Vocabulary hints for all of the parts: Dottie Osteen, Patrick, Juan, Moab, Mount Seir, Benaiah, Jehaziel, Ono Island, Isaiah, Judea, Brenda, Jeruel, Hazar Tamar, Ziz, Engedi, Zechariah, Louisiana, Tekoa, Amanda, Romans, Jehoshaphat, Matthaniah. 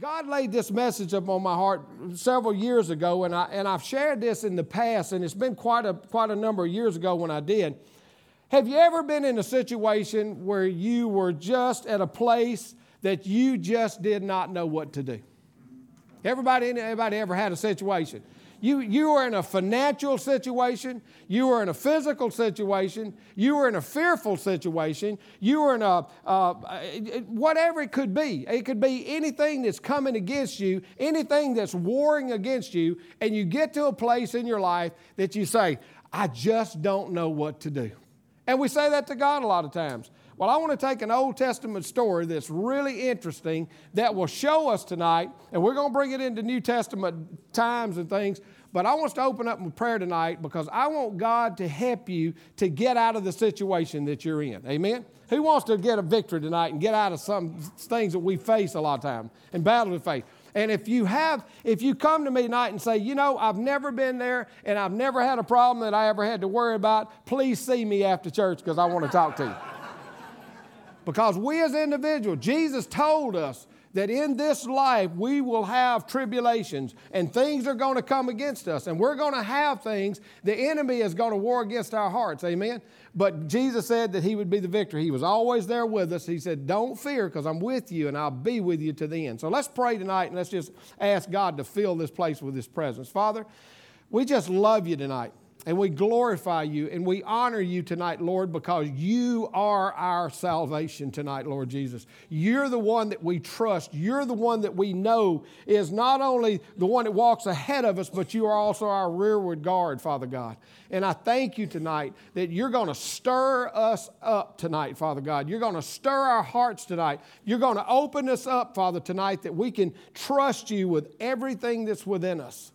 God laid this message up on my heart several years ago, and I've shared this in the past, and it's been quite a number of years ago when I did. Have you ever been in a situation where you were just at a place that you just did not know what to do? Everybody ever had a situation? You were in a financial situation, you were in a physical situation, you were in a fearful situation, you were in a, whatever it could be. It could be anything that's coming against you, anything that's warring against you, and you get to a place in your life that you say, I just don't know what to do. And we say that to God a lot of times. Well, I want to take an Old Testament story that's really interesting that will show us tonight, and we're going to bring it into New Testament times and things, but I want us to open up with prayer tonight because I want God to help you to get out of the situation that you're in. Amen? Who wants to get a victory tonight and get out of some things that we face a lot of times and battle with faith? And if you come to me tonight and say, you know, I've never been there and I've never had a problem that I ever had to worry about, please see me after church because I want to talk to you. Because we as individuals, Jesus told us that in this life we will have tribulations and things are going to come against us and we're going to have things. The enemy is going to war against our hearts, amen? But Jesus said that he would be the victor. He was always there with us. He said, don't fear because I'm with you and I'll be with you to the end. So let's pray tonight and let's just ask God to fill this place with his presence. Father, we just love you tonight. And we glorify you and we honor you tonight, Lord, because you are our salvation tonight, Lord Jesus. You're the one that we trust. You're the one that we know is not only the one that walks ahead of us, but you are also our rearward guard, Father God. And I thank you tonight that you're going to stir us up tonight, Father God. You're going to stir our hearts tonight. You're going to open us up, Father, tonight that we can trust you with everything that's within us.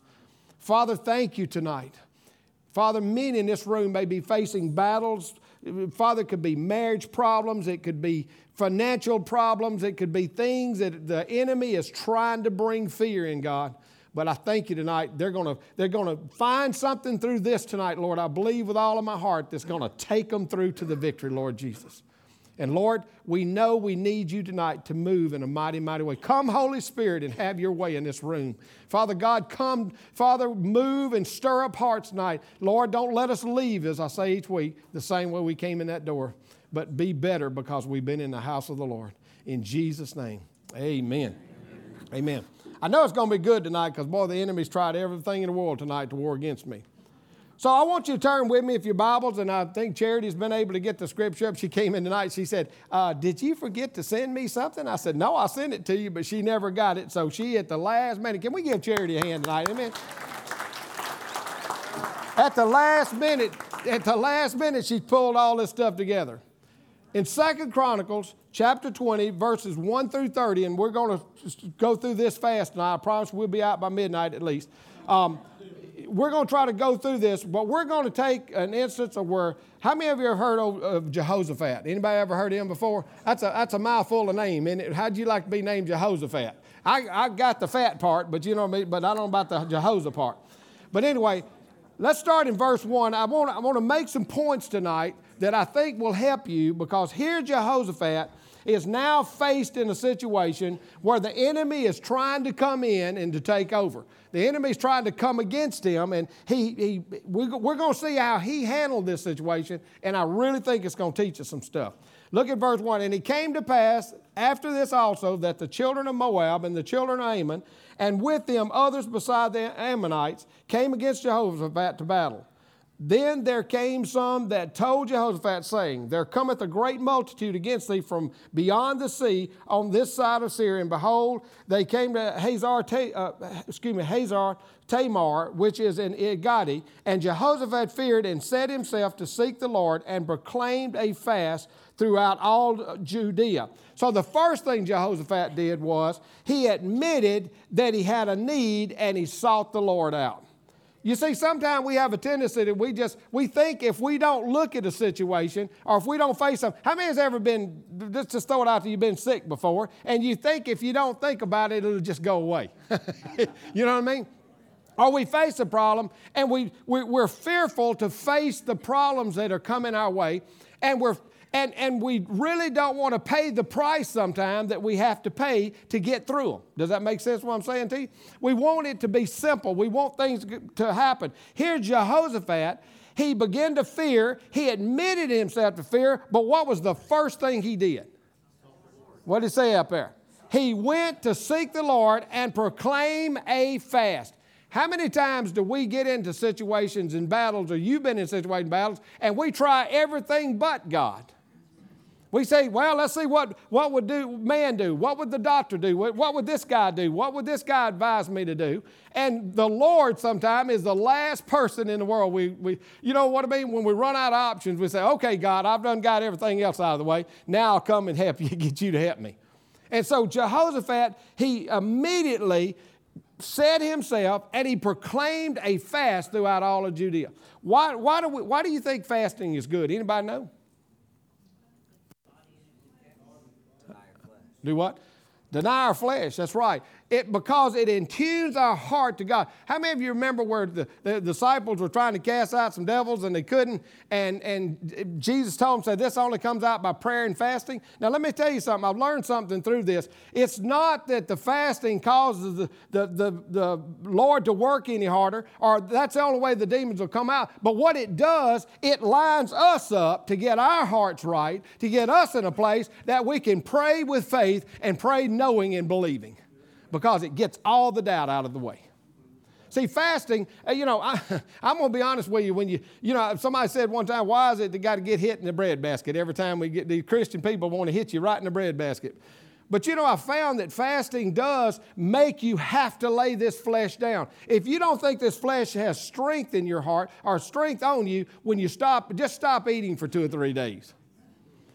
Father, thank you tonight. Father, many in this room may be facing battles. Father, it could be marriage problems. It could be financial problems. It could be things that the enemy is trying to bring fear in, God. But I thank you tonight. They're going to find something through this tonight, Lord. I believe with all of my heart that's going to take them through to the victory, Lord Jesus. And Lord, we know we need you tonight to move in a mighty, mighty way. Come, Holy Spirit, and have your way in this room. Father God, come, Father, move and stir up hearts tonight. Lord, don't let us leave, as I say each week, the same way we came in that door, but be better because we've been in the house of the Lord. In Jesus' name, amen. Amen. I know it's going to be good tonight because, boy, the enemy's tried everything in the world tonight to war against me. So I want you to turn with me if your Bibles, and I think Charity's been able to get the scripture up. She came in tonight. She said, did you forget to send me something? I said, no, I sent it to you, but she never got it. So she at the last minute, can we give Charity a hand tonight? Amen. At the last minute, she pulled all this stuff together. In 2 Chronicles chapter 20, verses 1 through 30, and we're going to go through this fast tonight. I promise we'll be out by midnight at least. We're going to try to go through this, but we're going to take an instance of where, how many of you have heard of Jehoshaphat? Anybody ever heard of him before? That's a mouthful of name, isn't it? How'd you like to be named Jehoshaphat? I got the fat part, but you know what I mean, but I don't know about the Jehoshaphat part. But anyway, let's start in verse 1. I want to make some points tonight that I think will help you because here Jehoshaphat is now faced in a situation where the enemy is trying to come in and to take over. The enemy's trying to come against him, and we're going to see how he handled this situation, and I really think it's going to teach us some stuff. Look at verse 1. And it came to pass after this also that the children of Moab and the children of Ammon, and with them others beside the Ammonites, came against Jehoshaphat to battle. Then there came some that told Jehoshaphat, saying, there cometh a great multitude against thee from beyond the sea on this side of Syria. And behold, they came to Hazar Tamar, which is in Engedi. And Jehoshaphat feared and set himself to seek the Lord and proclaimed a fast throughout all Judea. So the first thing Jehoshaphat did was he admitted that he had a need and he sought the Lord out. You see, sometimes we have a tendency that we think if we don't look at a situation or if we don't face something. How many has ever been, let's just throw it out there, you've been sick before, and you think if you don't think about it, it'll just go away. You know what I mean? Or we face a problem, and we're fearful to face the problems that are coming our way, and we're And we really don't want to pay the price sometimes that we have to pay to get through them. Does that make sense what I'm saying to you? We want it to be simple. We want things to happen. Here Jehoshaphat, he began to fear. He admitted himself to fear. But what was the first thing he did? What did it say up there? He went to seek the Lord and proclaim a fast. How many times do we get into situations and battles, or you've been in situations and battles, and we try everything but God? We say, well, let's see what would man do? What would the doctor do? What would this guy do? What would this guy advise me to do? And the Lord sometimes is the last person in the world. We you know what I mean? When we run out of options, we say, okay, God, I've done got everything else out of the way. Now I'll come and help you, get you to help me. And so Jehoshaphat, he immediately said himself, and he proclaimed a fast throughout all of Judea. Why do you think fasting is good? Anybody know? Do what? Deny our flesh. That's right. Because it attunes our heart to God. How many of you remember where the disciples were trying to cast out some devils and they couldn't? And Jesus told them, said, this only comes out by prayer and fasting. Now, let me tell you something. I've learned something through this. It's not that the fasting causes the Lord to work any harder, or that's the only way the demons will come out. But what it does, it lines us up to get our hearts right, to get us in a place that we can pray with faith and pray knowing and believing, because it gets all the doubt out of the way. See, fasting, you know, I'm going to be honest with you. When you know, somebody said one time, why is it they got to get hit in the breadbasket every time we get, the Christian people want to hit you right in the breadbasket. But you know, I found that fasting does make you have to lay this flesh down. If you don't think this flesh has strength in your heart or strength on you, when you stop, just stop eating for 2 or 3 days.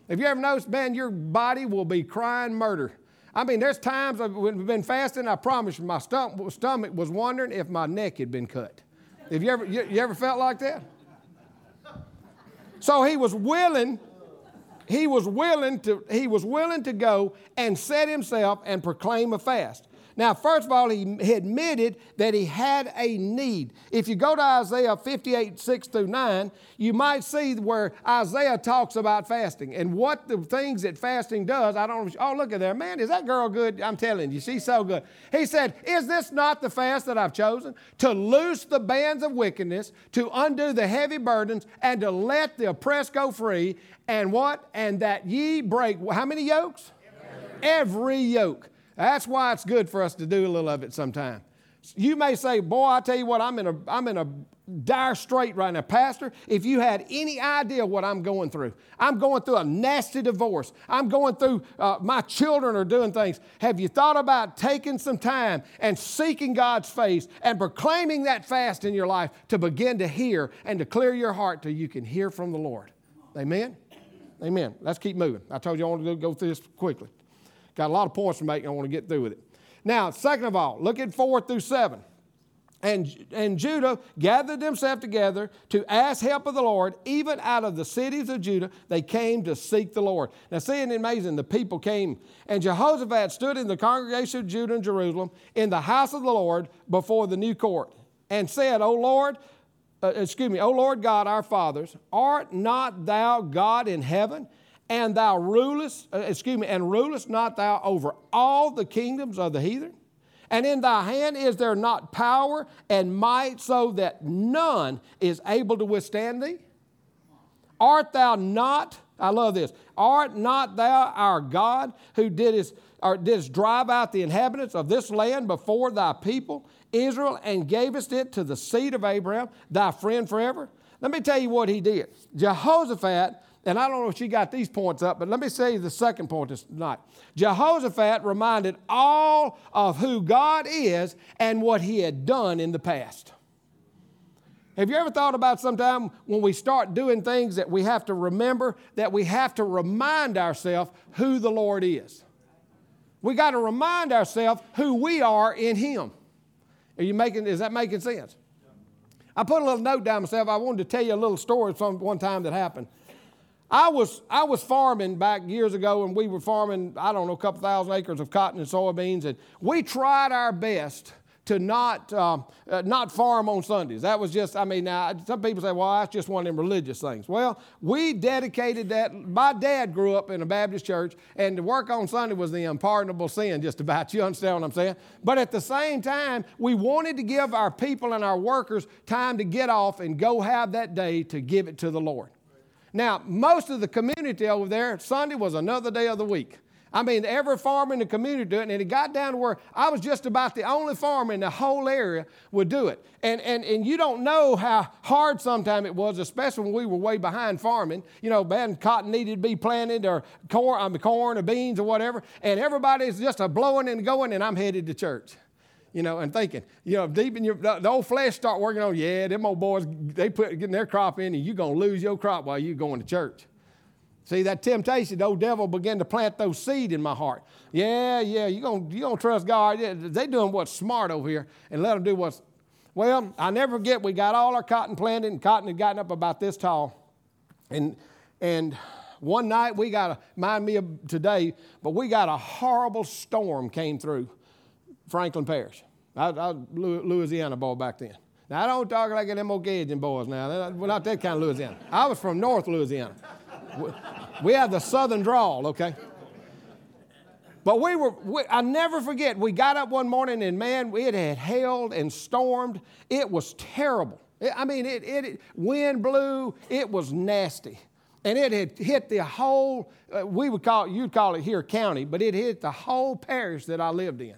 Have you ever noticed, man, your body will be crying murder. I mean, there's times when I've been fasting, I promise you, my stomach was wondering if my neck had been cut. Have you ever felt like that? So he was willing to go and set himself and proclaim a fast. Now, first of all, he admitted that he had a need. If you go to Isaiah 58, 6 through 9, you might see where Isaiah talks about fasting and what the things that fasting does. Oh, look at there. Man, is that girl good? I'm telling you, she's so good. He said, is this not the fast that I've chosen? To loose the bands of wickedness, to undo the heavy burdens, and to let the oppressed go free. And what? And that ye break, how many yokes? Every yoke. That's why it's good for us to do a little of it sometime. You may say, boy, I tell you what, I'm in a dire strait right now. Pastor, if you had any idea what I'm going through a nasty divorce. I'm going through, my children are doing things. Have you thought about taking some time and seeking God's face and proclaiming that fast in your life to begin to hear and to clear your heart till you can hear from the Lord? Amen? Amen. Let's keep moving. I told you I wanted to go through this quickly. Got a lot of points to make, and I want to get through with it. Now, second of all, look at 4 through 7. And Judah gathered themselves together to ask help of the Lord. Even out of the cities of Judah, they came to seek the Lord. Now, isn't it amazing? The people came. And Jehoshaphat stood in the congregation of Judah and Jerusalem in the house of the Lord before the new court and said, O Lord God, our fathers, art not thou God in heaven? And thou rulest not thou over all the kingdoms of the heathen? And in thy hand is there not power and might, so that none is able to withstand thee? Art not thou our God, who didst drive out the inhabitants of this land before thy people, Israel, and gavest it to the seed of Abraham, thy friend forever? Let me tell you what he did. Jehoshaphat, and I don't know if she got these points up, but let me say the second point tonight. Jehoshaphat reminded all of who God is and what he had done in the past. Have you ever thought about sometime when we start doing things that we have to remember, that we have to remind ourselves who the Lord is? We got to remind ourselves who we are in him. Is that making sense? I put a little note down myself. I wanted to tell you a little story from one time that happened. I was farming back years ago, and we were farming, I don't know, a couple thousand acres of cotton and soybeans, and we tried our best to not farm on Sundays. That was just, I mean, now some people say, well, that's just one of them religious things. Well, we dedicated that. My dad grew up in a Baptist church, and to work on Sunday was the unpardonable sin, just about. You understand what I'm saying? But at the same time, we wanted to give our people and our workers time to get off and go have that day to give it to the Lord. Now, most of the community over there, Sunday was another day of the week. I mean, every farmer in the community did it, and it got down to where I was just about the only farmer in the whole area would do it. And you don't know how hard sometimes it was, especially when we were way behind farming. You know, man, cotton needed to be planted or corn or beans or whatever, and everybody's just a blowing and going, and I'm headed to church. You know, and thinking, you know, deep in your, the old flesh start working on, yeah, them old boys, they put getting their crop in, and you're going to lose your crop while you're going to church. See, that temptation, the old devil began to plant those seed in my heart. Yeah, you're going to trust God. Yeah, they doing what's smart over here, and let them do what's, well, I never forget, we got all our cotton planted, and cotton had gotten up about this tall. And one night we got a, mind me of today, but we got a horrible storm came through Franklin Parish. I was Louisiana boy back then. Now, I don't talk like them old Engedi boys now. We're not that kind of Louisiana. I was from North Louisiana. We had the southern drawl, okay? But I never forget, we got up one morning, and man, it had hailed and stormed. It was terrible. Wind blew. It was nasty. And it had hit the whole, you'd call it here county, but it hit the whole parish that I lived in.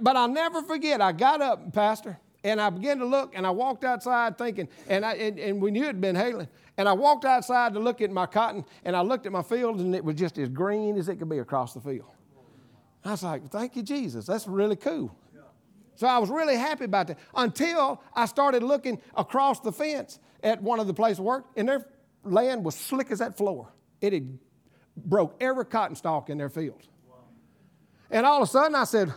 But I'll never forget, I got up, Pastor, and I began to look, and I walked outside thinking, and we knew it had been hailing, and I walked outside to look at my cotton, and I looked at my field, and it was just as green as it could be across the field. I was like, thank you, Jesus. That's really cool. So I was really happy about that until I started looking across the fence at one of the places of work, and their land was slick as that floor. It had broke every cotton stalk in their field. And all of a sudden I said,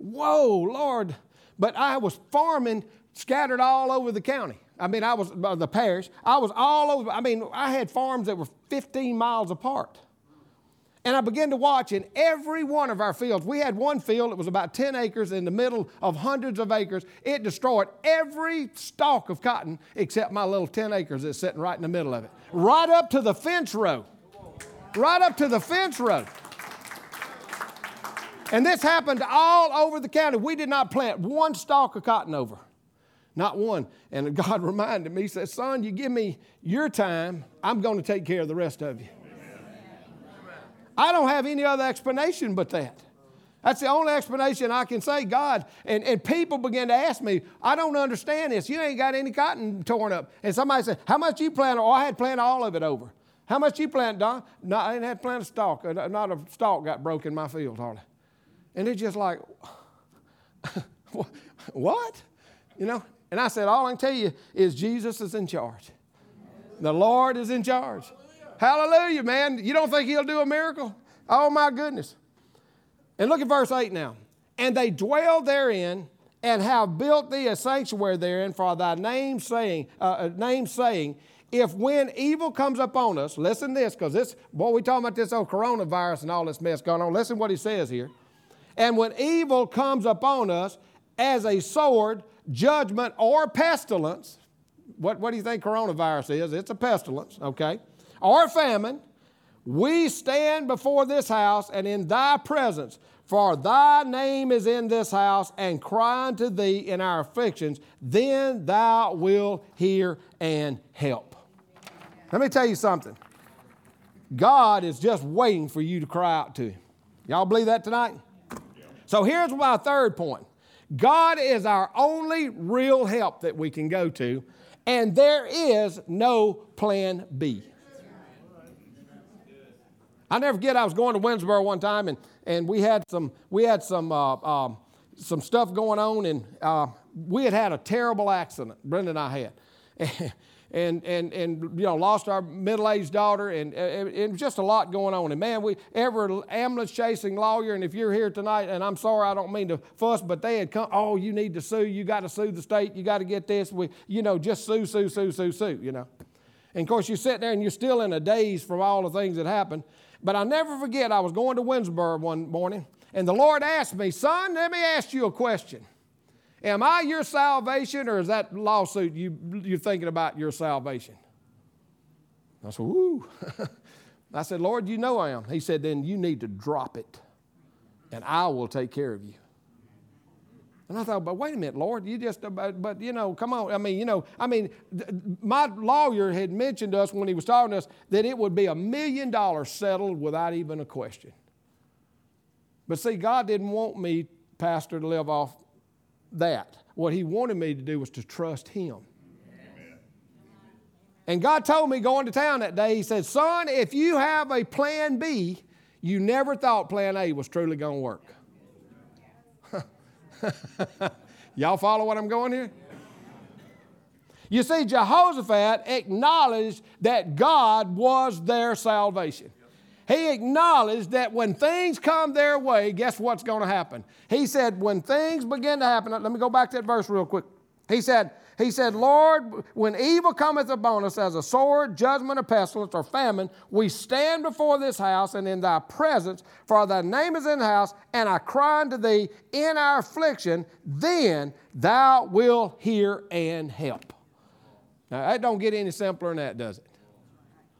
whoa, Lord, but I was farming scattered all over the county. I mean, I was, the parish, I was all over. I mean, I had farms that were 15 miles apart. And I began to watch in every one of our fields. We had one field that was about 10 acres in the middle of hundreds of acres. It destroyed every stalk of cotton except my little 10 acres that's sitting right in the middle of it. Right up to the fence row. Right up to the fence row. And this happened all over the county. We did not plant one stalk of cotton over. Not one. And God reminded me, he said, son, you give me your time, I'm going to take care of the rest of you. Amen. I don't have any other explanation but that. That's the only explanation I can say, God. And people begin to ask me, I don't understand this. You ain't got any cotton torn up. And somebody said, how much you planted? Oh, I had planted all of it over. How much you planted, Don? No, I didn't have planted a stalk. Not a stalk got broken in my field hardly. And they're just like, what? You know? And I said, all I can tell you is Jesus is in charge. The Lord is in charge. Hallelujah. Hallelujah, man. You don't think he'll do a miracle? Oh, my goodness. And look at verse 8 now. And they dwell therein and have built thee a sanctuary therein for thy name, saying, if when evil comes upon us, listen to this, because this, boy, we talking about this old coronavirus and all this mess going on. Listen to what he says here. And when evil comes upon us as a sword, judgment, or pestilence, what do you think coronavirus is? It's a pestilence, okay? Or famine, we stand before this house and in thy presence, for thy name is in this house, and cry unto thee in our afflictions, then thou wilt hear and help. Let me tell you something. God is just waiting for you to cry out to him. Y'all believe that tonight? So here's my third point. God is our only real help that we can go to, and there is no plan B. I never forget, I was going to Winsboro one time, and we had some stuff going on, and we had a terrible accident. Brenda and I had, and you know, lost our middle-aged daughter, and it was just a lot going on. And man, we ever ambulance chasing lawyer, and if you're here tonight, and I'm sorry, I don't mean to fuss, but they had come, oh, you need to sue, you got to sue the state, you got to get this, we, you know, just sue, you know. And of course, you sit there and you're still in a daze from all the things that happened. But I never forget, I was going to Winsboro one morning, And the Lord asked me, son, let me ask you a question. Am I your salvation, or is that lawsuit you're thinking about your salvation? I said, woo. I said, Lord, you know I am. He said, then you need to drop it, and I will take care of you. And I thought, but wait a minute, Lord, you just, but you know, come on. I mean, my lawyer had mentioned to us when he was talking to us that it would be $1 million settled without even a question. But see, God didn't want me, Pastor, to live off that. What he wanted me to do was to trust him. Amen. And God told me going to town that day, he said, son, if you have a plan B, you never thought plan A was truly going to work. Y'all follow what I'm going here? You see, Jehoshaphat acknowledged that God was their salvation. He acknowledged that when things come their way, guess what's going to happen? He said, when things begin to happen, let me go back to that verse real quick. He said, Lord, when evil cometh upon us as a sword, judgment, or pestilence, or famine, we stand before this house and in thy presence, for thy name is in the house, and I cry unto thee in our affliction, then thou wilt hear and help. Now, that don't get any simpler than that, does it?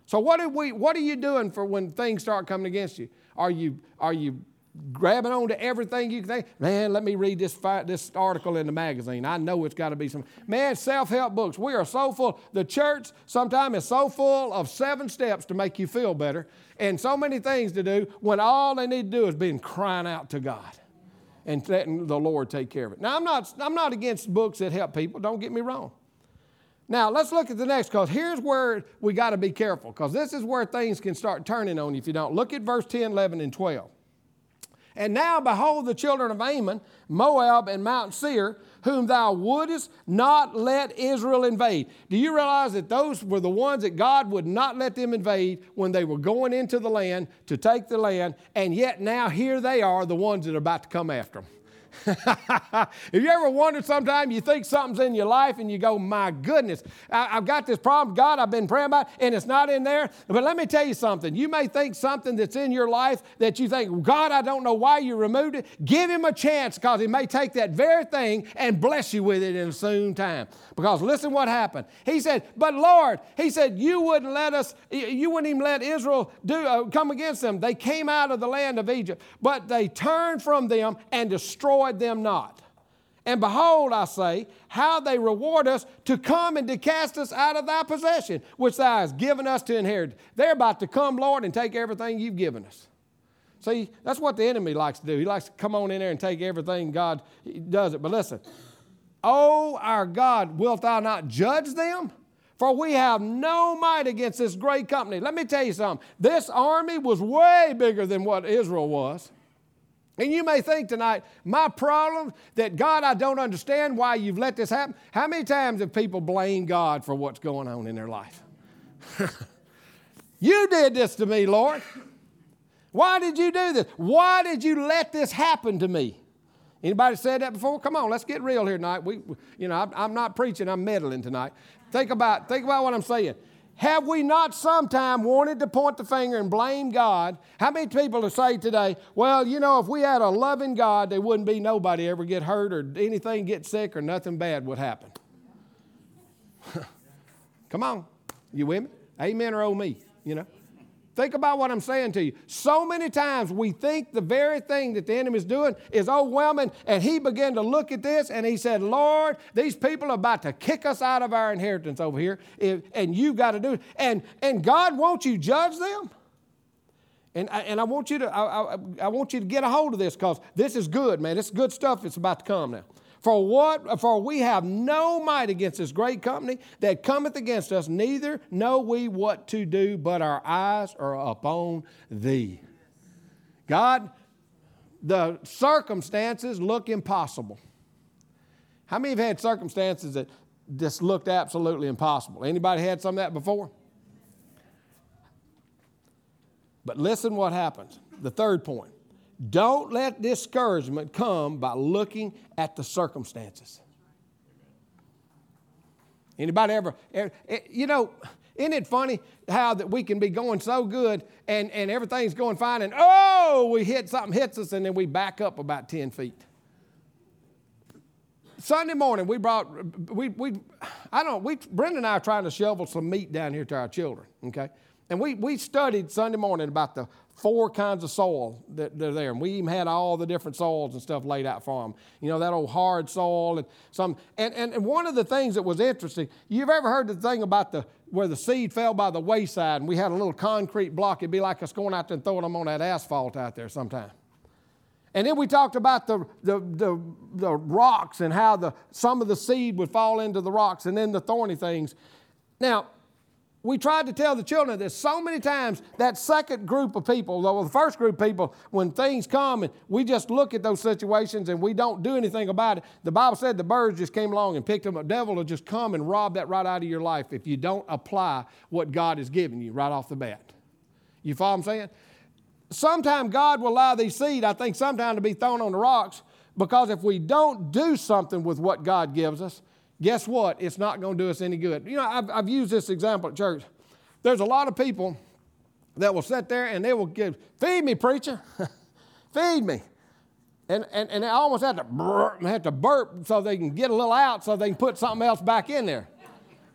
So what are you doing for when things start coming against you? Are you grabbing on to everything you can think? Man, let me read this article in the magazine. I know it's got to be some. Man, self-help books. We are so full. The church sometimes is so full of 7 steps to make you feel better and so many things to do when all they need to do is been crying out to God and letting the Lord take care of it. Now, I'm not against books that help people. Don't get me wrong. Now, let's look at the next, because here's where we got to be careful, because this is where things can start turning on you if you don't. Look at verse 10, 11, and 12. And now, behold, the children of Ammon, Moab, and Mount Seir, whom thou wouldest not let Israel invade. Do you realize that those were the ones that God would not let them invade when they were going into the land to take the land, and yet now here they are, the ones that are about to come after them. Have you ever wondered sometime, you think something's in your life and you go, my goodness, I've got this problem, God, I've been praying about it, and it's not in there. But let me tell you something. You may think something that's in your life that you think, God, I don't know why you removed it. Give him a chance, because he may take that very thing and bless you with it in a soon time. Because listen what happened. He said, but Lord, he said, you wouldn't even let Israel come against them. They came out of the land of Egypt, but they turned from them and destroyed them not. And behold, I say, how they reward us to come and to cast us out of thy possession, which thou hast given us to inherit. They're about to come, Lord, and take everything you've given us. See, that's what the enemy likes to do. He likes to come on in there and take everything. God does it. But listen, O our God, wilt thou not judge them? For we have no might against this great company. Let me tell you something. This army was way bigger than what Israel was. And you may think tonight, my problem that, God, I don't understand why you've let this happen. How many times have people blamed God for what's going on in their life? You did this to me, Lord. Why did you do this? Why did you let this happen to me? Anybody said that before? Come on, let's get real here tonight. I'm not preaching, I'm meddling tonight. Think about what I'm saying. Have we not sometime wanted to point the finger and blame God? How many people to say today, well, you know, if we had a loving God, there wouldn't be nobody ever get hurt or anything get sick or nothing bad would happen. Come on. You with me? Amen or oh me, you know. Think about what I'm saying to you. So many times we think the very thing that the enemy is doing is overwhelming, and he began to look at this, and he said, Lord, these people are about to kick us out of our inheritance over here, and you've got to do it. And God, won't you judge them? And I want you to get a hold of this, because this is good, man. It's good stuff that's about to come now. For we have no might against this great company that cometh against us, neither know we what to do, but our eyes are upon thee. God, the circumstances look impossible. How many have had circumstances that just looked absolutely impossible? Anybody had some of that before? But listen what happens. The third point. Don't let discouragement come by looking at the circumstances. Anybody ever, you know, Isn't it funny how that we can be going so good and everything's going fine and, oh, we hit something, hits us, and then we back up about 10 feet. Sunday morning, we brought, Brenda and I are trying to shovel some meat down here to our children, okay? And we studied Sunday morning about the four kinds of soil that they're there. And we even had all the different soils and stuff laid out for them. You know, that old hard soil and some. And one of the things that was interesting, you've ever heard the thing about where the seed fell by the wayside and we had a little concrete block. It'd be like us going out there and throwing them on that asphalt out there sometime. And then we talked about the rocks and how some of the seed would fall into the rocks and then the thorny things. Now, we tried to tell the children this so many times, that second group of people, though the first group of people, when things come and we just look at those situations and we don't do anything about it, the Bible said the birds just came along and picked them up. The devil will just come and rob that right out of your life if you don't apply what God has given you right off the bat. You follow what I'm saying? Sometimes God will allow these seed, I think, sometimes to be thrown on the rocks, because if we don't do something with what God gives us, guess what? It's not going to do us any good. You know, I've used this example at church. There's a lot of people that will sit there and they will give, feed me, preacher, feed me. And they almost have to burp so they can get a little out so they can put something else back in there.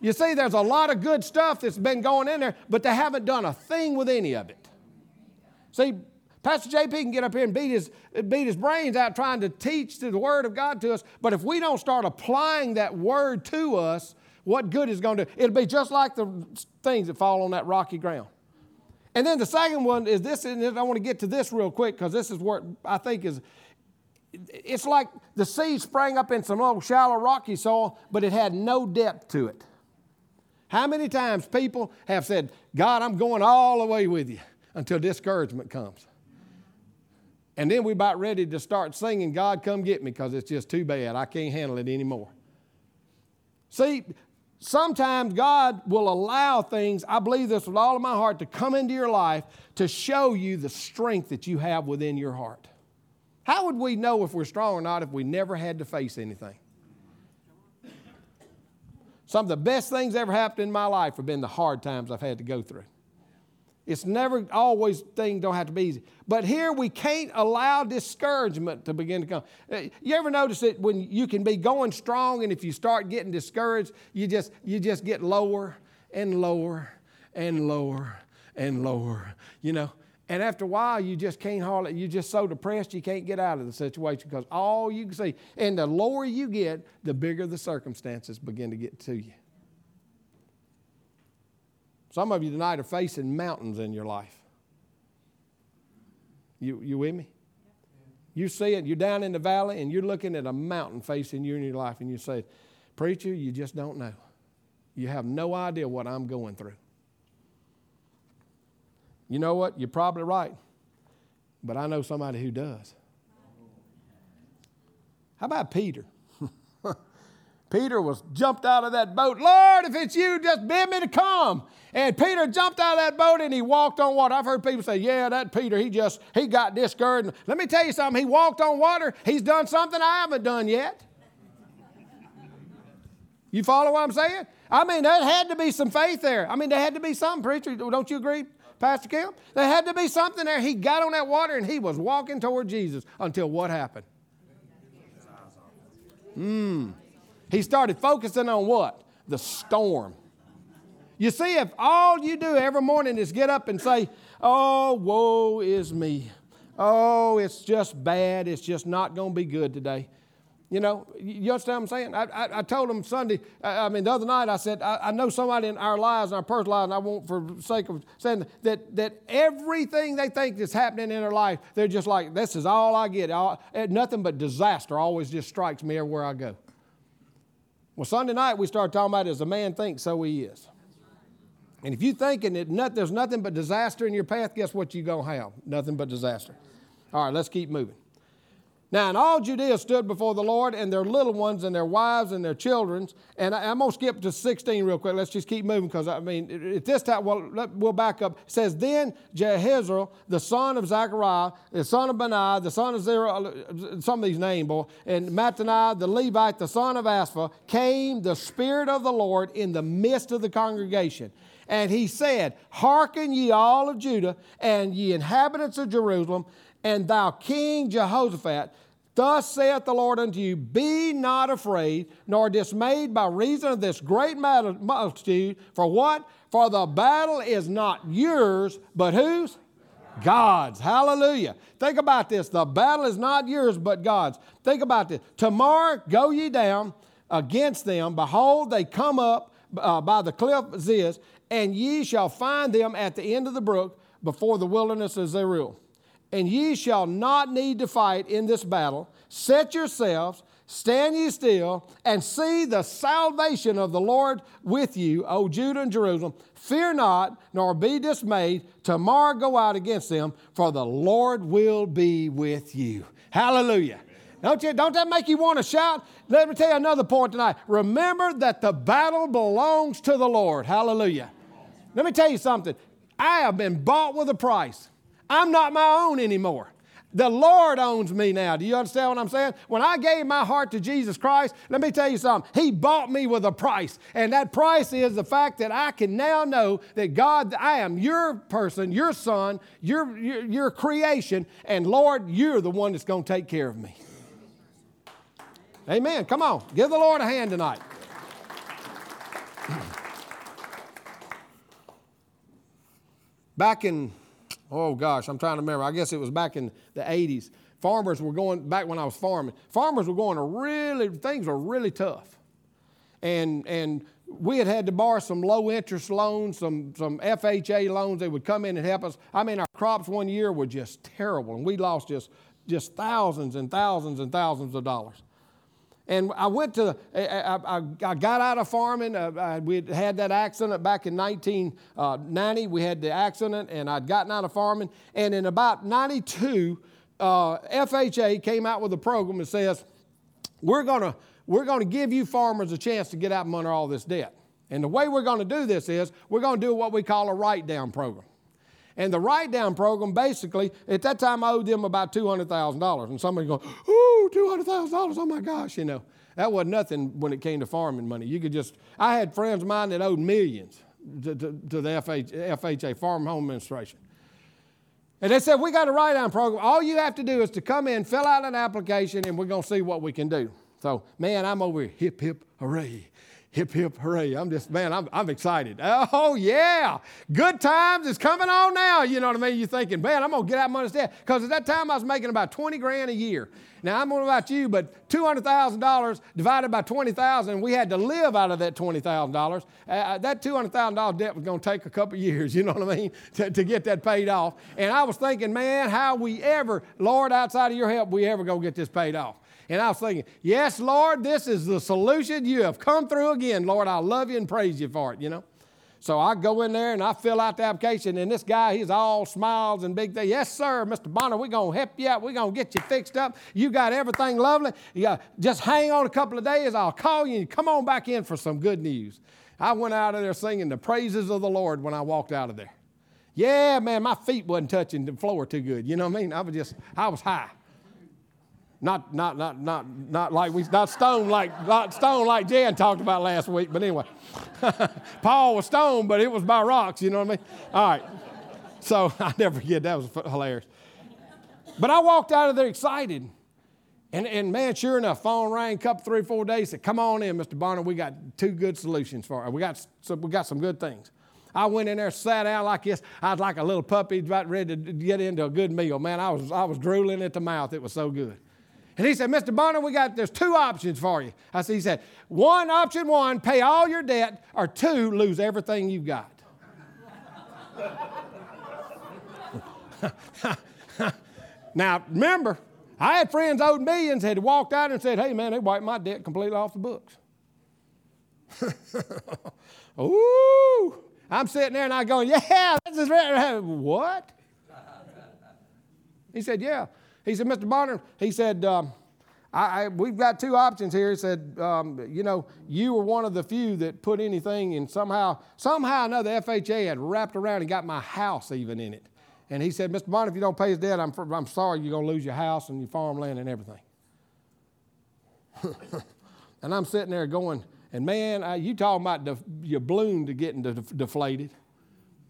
You see, there's a lot of good stuff that's been going in there, but they haven't done a thing with any of it. See, Pastor JP can get up here and beat his brains out trying to teach the Word of God to us, but if we don't start applying that Word to us, what good is going to do? It'll be just like the things that fall on that rocky ground. And then the second one is this, and I want to get to this real quick because this is what I think is, it's like the seed sprang up in some old shallow rocky soil, but it had no depth to it. How many times people have said, God, I'm going all the way with you, until discouragement comes. And then we're about ready to start singing, God, come get me, because it's just too bad. I can't handle it anymore. See, sometimes God will allow things, I believe this with all of my heart, to come into your life to show you the strength that you have within your heart. How would we know if we're strong or not if we never had to face anything? Some of the best things ever happened in my life have been the hard times I've had to go through. It's never always, things don't have to be easy. But here we can't allow discouragement to begin to come. You ever notice that when you can be going strong and if you start getting discouraged, you just get lower and lower and lower and lower, you know. And after a while, you just can't haul it. You're just so depressed you can't get out of the situation because all you can see, and the lower you get, the bigger the circumstances begin to get to you. Some of you tonight are facing mountains in your life. You with me? You see it. You're down in the valley and you're looking at a mountain facing you in your life and you say, preacher, you just don't know. You have no idea what I'm going through. You know what? You're probably right. But I know somebody who does. How about Peter? Peter was jumped out of that boat. Lord, if it's you, just bid me to come. And Peter jumped out of that boat and he walked on water. I've heard people say, yeah, that Peter, he got discouraged. Let me tell you something. He walked on water. He's done something I haven't done yet. You follow what I'm saying? I mean, there had to be some faith there. I mean, there had to be something, preacher. Don't you agree, Pastor Kim? There had to be something there. He got on that water and he was walking toward Jesus until what happened? He started focusing on what? The storm. You see, if all you do every morning is get up and say, oh, woe is me. Oh, it's just bad. It's just not going to be good today. You know, you understand what I'm saying? I told them Sunday, the other night I said, I know somebody in our lives, in our personal lives, and I won't for the sake of saying that everything they think is happening in their life, they're just like, this is all I get. Nothing but disaster always just strikes me everywhere I go. Well, Sunday night we started talking about as a man thinks, so he is. And if you're thinking that there's nothing but disaster in your path, guess what you're going to have? Nothing but disaster. All right, let's keep moving. Now, and all Judea stood before the Lord, and their little ones, and their wives, and their children. And I'm going to skip to 16 real quick. Let's just keep moving, because, I mean, at this time, we'll back up. It says, then Jehaziel, the son of Zechariah, the son of Benaiah, the son of Zerah, some of these names, boy, and Matthaniah, the Levite, the son of Asphah, came the Spirit of the Lord in the midst of the congregation. And he said, hearken ye all of Judah, and ye inhabitants of Jerusalem, and thou King Jehoshaphat, thus saith the Lord unto you, be not afraid, nor dismayed by reason of this great multitude. For what? For the battle is not yours, but whose? God's. Hallelujah. Think about this. The battle is not yours, but God's. Think about this. Tomorrow go ye down against them. Behold, they come up by the cliff Ziz, and ye shall find them at the end of the brook before the wilderness of Jeruel. And ye shall not need to fight in this battle. Set yourselves, stand ye still, and see the salvation of the Lord with you, O Judah and Jerusalem. Fear not, nor be dismayed. Tomorrow go out against them, for the Lord will be with you. Hallelujah. Don't that make you want to shout? Let me tell you another point tonight. Remember that the battle belongs to the Lord. Hallelujah. Let me tell you something. I have been bought with a price. I'm not my own anymore. The Lord owns me now. Do you understand what I'm saying? When I gave my heart to Jesus Christ, let me tell you something. He bought me with a price. And that price is the fact that I can now know that God, I am your person, your son, your creation, and Lord, you're the one that's going to take care of me. Amen. Come on. Give the Lord a hand tonight. Back in... oh, gosh, I'm trying to remember. I guess it was back in the 80s. Farmers were going, back when I was farming, farmers were going to really, things were really tough. And we had to borrow some low-interest loans, some FHA loans. They would come in and help us. I mean, our crops one year were just terrible, and we lost just thousands and thousands and thousands of dollars. And I went to, I got out of farming. We had that accident back in 1990. We had the accident, and I'd gotten out of farming. And in about 92, FHA came out with a program that says, we're going to give you farmers a chance to get out from under all this debt. And the way we're going to do this is we're going to do what we call a write-down program. And the write-down program, basically, at that time I owed them about $200,000. And somebody goes, ooh, $200,000, oh my gosh, you know. That wasn't nothing when it came to farming money. You could just, I had friends of mine that owed millions to the FHA, Farm Home Administration. And they said, we got a write-down program. All you have to do is to come in, fill out an application, and we're going to see what we can do. So, man, I'm over here, hip, hip, hooray. Hip, hip, hooray. I'm just, man, I'm excited. Oh, yeah. Good times is coming on now. You know what I mean? You're thinking, man, I'm going to get out money instead. Because at that time, I was making about $20,000 a year. Now, I don't know about you, but $200,000 divided by $20,000, we had to live out of that $20,000. That $200,000 debt was going to take a couple years, you know what I mean, to get that paid off. And I was thinking, man, how we ever, Lord, outside of your help, we ever going to get this paid off. And I was thinking, yes, Lord, this is the solution. You have come through again, Lord. I love you and praise you for it, you know. So I go in there and I fill out the application, and this guy, he's all smiles and big things. Yes, sir, Mr. Bonner, we're going to help you out. We're going to get you fixed up. You got everything lovely. You got, just hang on a couple of days. I'll call you and come on back in for some good news. I went out of there singing the praises of the Lord when I walked out of there. Yeah, man, my feet wasn't touching the floor too good. You know what I mean? I was high. Not stoned like Jan talked about last week, but anyway. Paul was stoned, but it was by rocks, you know what I mean? All right. So I never forget, that was hilarious. But I walked out of there excited. And man, sure enough, phone rang a couple, 3 or 4 days, said, come on in, Mr. Bonner, we got two good solutions for it. We got some good things. I went in there, sat down like this. I was like a little puppy about ready to get into a good meal. Man, I was drooling at the mouth. It was so good. And he said, Mr. Bonner, there's two options for you. He said, one, option one, pay all your debt, or two, lose everything you've got. Now, remember, I had friends owed millions had walked out and said, hey, man, they wiped my debt completely off the books. Ooh, I'm sitting there and I go, yeah, this is right. What? He said, yeah. He said, Mr. Bonner, he said, we've got two options here. He said, you were one of the few that put anything, and somehow or another, FHA had wrapped around and got my house even in it. And he said, Mr. Bonner, if you don't pay his debt, I'm sorry, you're going to lose your house and your farmland and everything. And I'm sitting there going, and man, you talking about your balloon to getting deflated.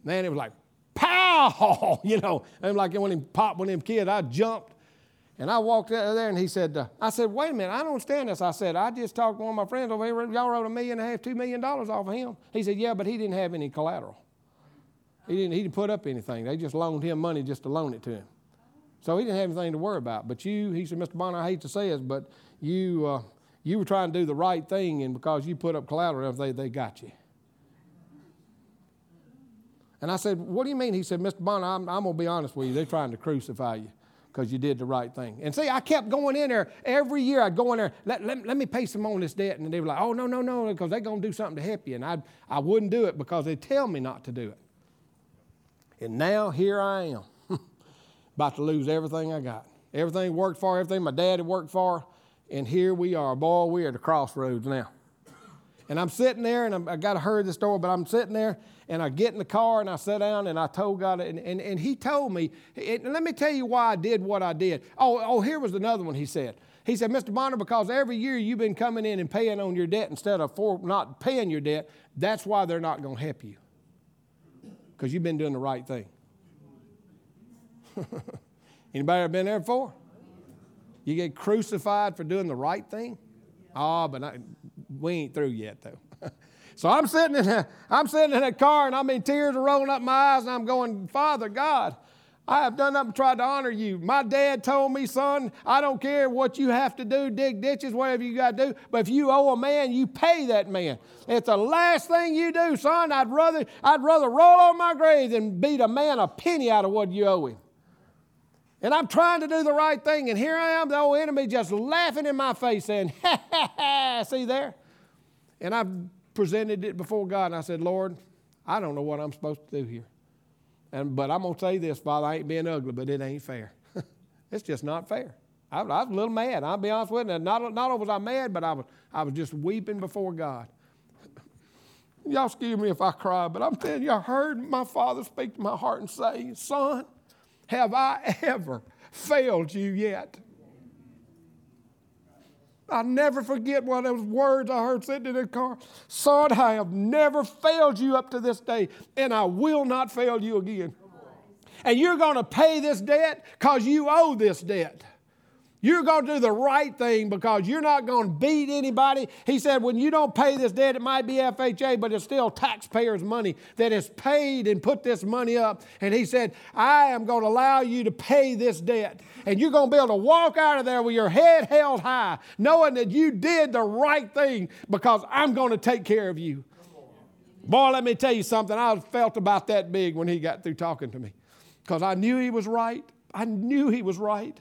Man, it was like, pow! I'm like when he popped one of them kids, I jumped. And I walked out there, and he said, I said, wait a minute, I don't understand this. I said, I just talked to one of my friends over here. Y'all wrote $1.5 million, $2 million off of him. He said, yeah, but he didn't have any collateral. He didn't put up anything. They just loaned him money just to loan it to him. So he didn't have anything to worry about. But you, he said, Mr. Bonner, I hate to say this, but you were trying to do the right thing, and because you put up collateral, they got you. And I said, what do you mean? He said, Mr. Bonner, I'm going to be honest with you. They're trying to crucify you because you did the right thing. And see, I kept going in there. Every year I'd go in there, let me pay some on this debt. And they were like, oh, no, because they're going to do something to help you. And I wouldn't do it because they tell me not to do it. And now here I am, about to lose everything I got. Everything worked for, everything my dad had worked for. And here we are. Boy, we are at the crossroads now. And I'm sitting there, and I got to hurry the story, but I'm sitting there, and I get in the car, and I sit down, and I told God, and he told me, and let me tell you why I did what I did. Oh, here was another one he said. He said, Mr. Bonner, because every year you've been coming in and paying on your debt instead of not paying your debt, that's why they're not going to help you, because you've been doing the right thing. Anybody ever been there before? You get crucified for doing the right thing? Oh, but we ain't through yet, though. So I'm sitting in a car, and I mean, tears are rolling up my eyes, and I'm going, Father God, I have done up and tried to honor you. My dad told me, son, I don't care what you have to do, dig ditches, whatever you got to do, but if you owe a man, you pay that man. It's the last thing you do, son. I'd rather roll on my grave than beat a man a penny out of what you owe him. And I'm trying to do the right thing, and here I am, the old enemy, just laughing in my face, saying, ha, ha, ha, see there? And I presented it before God, and I said, Lord, I don't know what I'm supposed to do here. But I'm going to say this, Father, I ain't being ugly, but it ain't fair. It's just not fair. I was a little mad. I'll be honest with you. Not only was I mad, but I was just weeping before God. Y'all excuse me if I cry, but I'm telling you, I heard my Father speak to my heart and say, son, have I ever failed you yet? I'll never forget one of those words I heard sitting in the car. Son, I have never failed you up to this day, and I will not fail you again. And you're going to pay this debt because you owe this debt. You're going to do the right thing because you're not going to beat anybody. He said, when you don't pay this debt, it might be FHA, but it's still taxpayers' money that is paid and put this money up. And he said, I am going to allow you to pay this debt. And you're going to be able to walk out of there with your head held high, knowing that you did the right thing because I'm going to take care of you. Boy, let me tell you something. I felt about that big when he got through talking to me because I knew he was right. I knew he was right.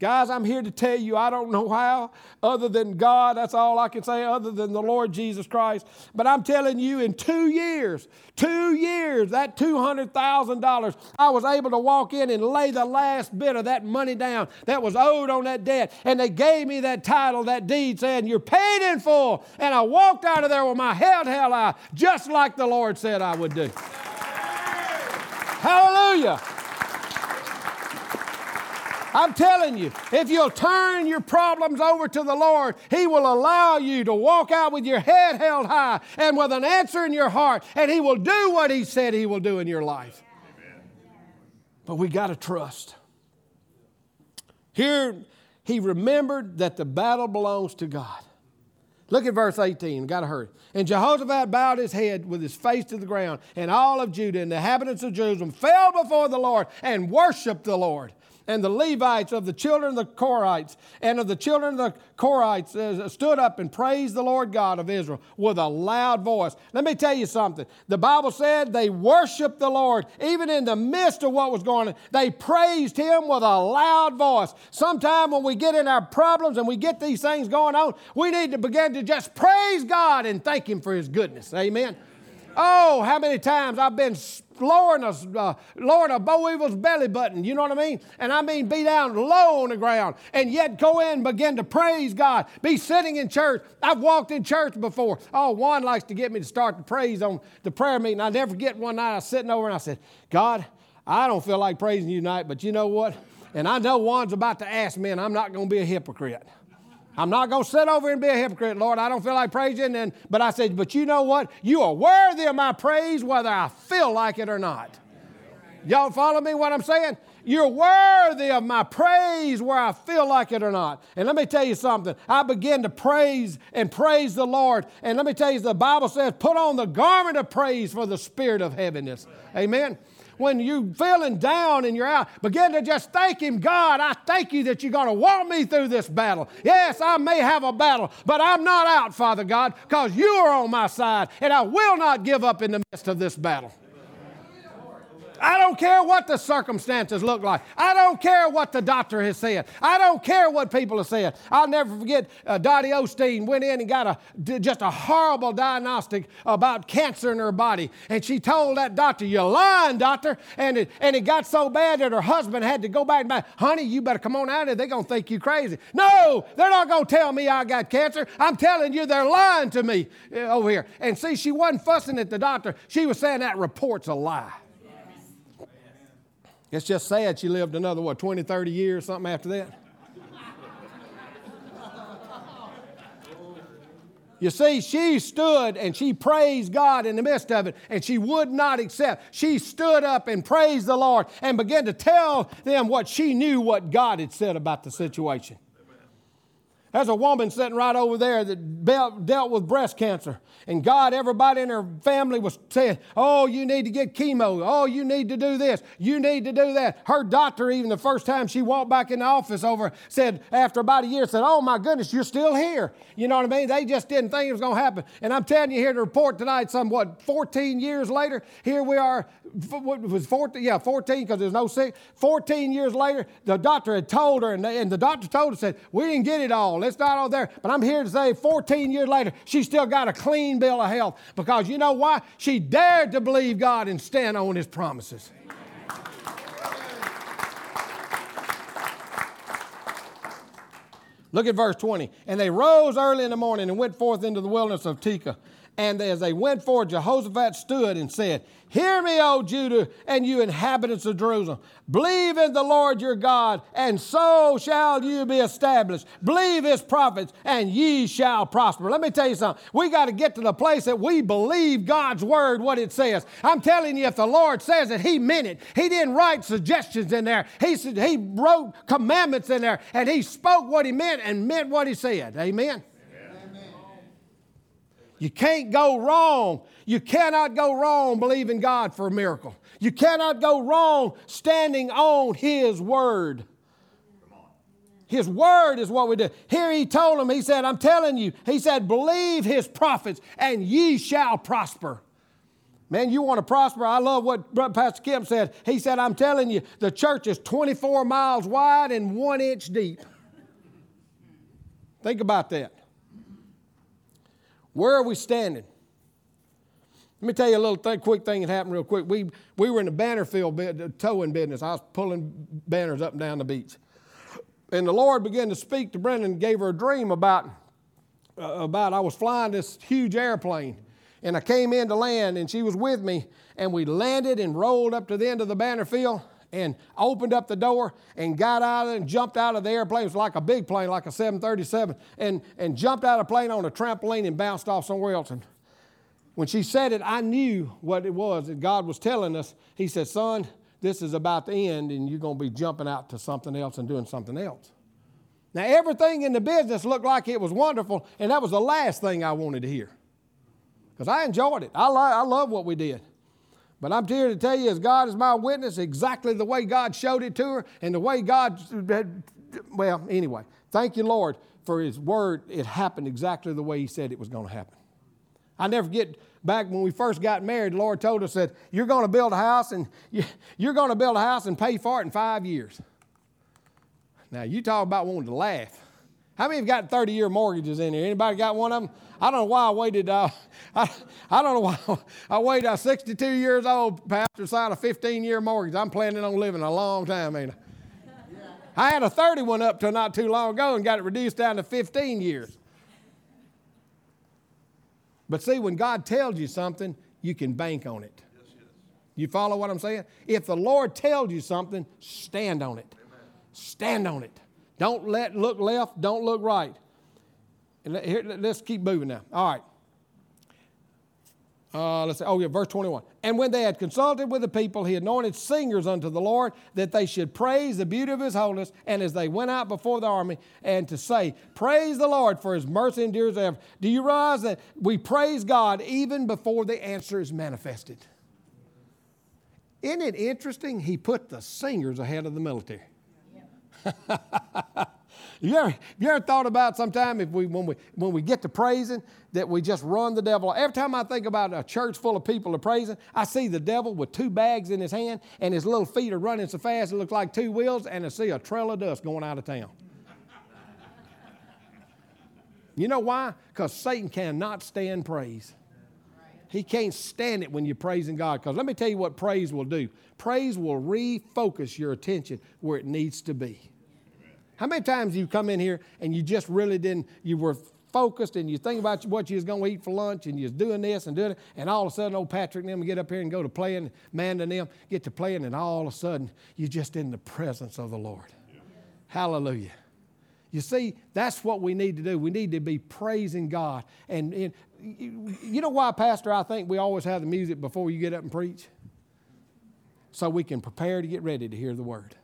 Guys, I'm here to tell you, I don't know how, other than God, that's all I can say, other than the Lord Jesus Christ. But I'm telling you, in 2 years, that $200,000, I was able to walk in and lay the last bit of that money down that was owed on that debt. And they gave me that title, that deed, saying, you're paid in full. And I walked out of there with my head held high, just like the Lord said I would do. Hallelujah. I'm telling you, if you'll turn your problems over to the Lord, He will allow you to walk out with your head held high and with an answer in your heart, and He will do what He said He will do in your life. Amen. But we got to trust. Here, he remembered that the battle belongs to God. Look at verse 18. Got to hurry. And Jehoshaphat bowed his head with his face to the ground, and all of Judah and the inhabitants of Jerusalem fell before the Lord and worshiped the Lord. And the Levites of the children of the Korites stood up and praised the Lord God of Israel with a loud voice. Let me tell you something. The Bible said they worshiped the Lord even in the midst of what was going on. They praised Him with a loud voice. Sometime when we get in our problems and we get these things going on, we need to begin to just praise God and thank Him for His goodness. Amen. Oh, how many times I've been lowering a boll eagle's belly button, you know what I mean? And I mean be down low on the ground and yet go in and begin to praise God. Be sitting in church. I've walked in church before. Oh, Juan likes to get me to start the praise on the prayer meeting. I never forget one night I was sitting over and I said, God, I don't feel like praising you tonight, but you know what? And I know Juan's about to ask me and I'm not going to be a hypocrite. I'm not going to sit over and be a hypocrite, Lord. I don't feel like praising. But I said, but you know what? You are worthy of my praise whether I feel like it or not. Y'all follow me what I'm saying? You're worthy of my praise where I feel like it or not. And let me tell you something. I begin to praise the Lord. And let me tell you, the Bible says, put on the garment of praise for the spirit of heaviness. Amen. When you're feeling down and you're out, begin to just thank Him. God, I thank you that you're going to walk me through this battle. Yes, I may have a battle, but I'm not out, Father God, because you are on my side, and I will not give up in the midst of this battle. I don't care what the circumstances look like. I don't care what the doctor has said. I don't care what people have said. I'll never forget Dottie Osteen went in and got just a horrible diagnostic about cancer in her body. And she told that doctor, you're lying, doctor. And it got so bad that her husband had to go back and honey, you better come on out of there. They're going to think you crazy. No, they're not going to tell me I got cancer. I'm telling you they're lying to me over here. And see, she wasn't fussing at the doctor. She was saying that report's a lie. It's just sad she lived another, 20, 30 years, something after that. You see, she stood and she praised God in the midst of it, and she would not accept. She stood up and praised the Lord and began to tell them what she knew, what God had said about the situation. There's a woman sitting right over there that dealt with breast cancer. And God, everybody in her family was saying, oh, you need to get chemo. Oh, you need to do this. You need to do that. Her doctor, even the first time she walked back in the office over, said after about a year, said, oh, my goodness, you're still here. You know what I mean? They just didn't think it was going to happen. And I'm telling you here to report tonight, 14 years later, here we are. What was 14? Yeah, 14 because there's no 6. 14 years later, the doctor had told her, and the doctor told her, said, we didn't get it all. It's not all there. But I'm here to say 14 years later, she still got a clean bill of health because you know why? She dared to believe God and stand on His promises. Amen. Look at verse 20. And they rose early in the morning and went forth into the wilderness of Tekoa. And as they went forth, Jehoshaphat stood and said, hear me, O Judah, and you inhabitants of Jerusalem. Believe in the Lord your God, and so shall you be established. Believe His prophets, and ye shall prosper. Let me tell you something. We got to get to the place that we believe God's word, what it says. I'm telling you, if the Lord says it, He meant it. He didn't write suggestions in there. He wrote commandments in there, and He spoke what He meant and meant what He said. Amen. You can't go wrong. You cannot go wrong believing God for a miracle. You cannot go wrong standing on His word. His word is what we do. Here He told him, He said, I'm telling you, He said, believe His prophets and ye shall prosper. Man, you want to prosper. I love what Pastor Kim said. He said, I'm telling you, the church is 24 miles wide and 1 inch deep. Think about that. Where are we standing? Let me tell you a little quick thing that happened real quick. We were in the banner field towing business. I was pulling banners up and down the beach. And the Lord began to speak to Brenda and gave her a dream about I was flying this huge airplane. And I came in to land, and she was with me. And we landed and rolled up to the end of the banner field and opened up the door and got out of it and jumped out of the airplane. It was like a big plane, like a 737, and jumped out of the plane on a trampoline and bounced off somewhere else. And when she said it, I knew what it was that God was telling us. He said, son, this is about to end, and you're going to be jumping out to something else and doing something else. Now, everything in the business looked like it was wonderful, and that was the last thing I wanted to hear because I enjoyed it. I love what we did. But I'm here to tell you, as God is my witness, exactly the way God showed it to her and the way God, well, anyway, thank you, Lord, for His word. It happened exactly the way He said it was going to happen. I never get back when we first got married, the Lord told us that you're going to build a house and pay for it in 5 years. Now, you talk about wanting to laugh. How many have got 30-year mortgages in here? Anybody got one of them? I don't know why I waited. I don't know why I waited. I'm 62 years old, pastor, signed a 15-year mortgage. I'm planning on living a long time, ain't I? I had a 31 up till not too long ago and got it reduced down to 15 years. But see, when God tells you something, you can bank on it. You follow what I'm saying? If the Lord tells you something, stand on it. Amen. Stand on it. Don't look left. Don't look right. Let's keep moving now. All right. Let's see. Oh, yeah, verse 21. And when they had consulted with the people, he anointed singers unto the Lord, that they should praise the beauty of his holiness, and as they went out before the army, and to say, praise the Lord, for his mercy endures ever. Do you realize that we praise God even before the answer is manifested? Isn't it interesting? He put the singers ahead of the military. You ever thought about sometime if when we get to praising that we just run the devil? Every time I think about a church full of people are praising, I see the devil with two bags in his hand and his little feet are running so fast it looks like two wheels, and I see a trail of dust going out of town. You know why? Because Satan cannot stand praise. He can't stand it when you're praising God. Because let me tell you what praise will do. Praise will refocus your attention where it needs to be. How many times you come in here and you just really you were focused and you think about what you was going to eat for lunch and you was doing this and doing it, and all of a sudden old Patrick and them get up here and go to playing, Amanda and them get to playing, and all of a sudden you're just in the presence of the Lord. Yeah. Hallelujah. You see, that's what we need to do. We need to be praising God. And you know why, Pastor, I think we always have the music before you get up and preach? So we can prepare to get ready to hear the word.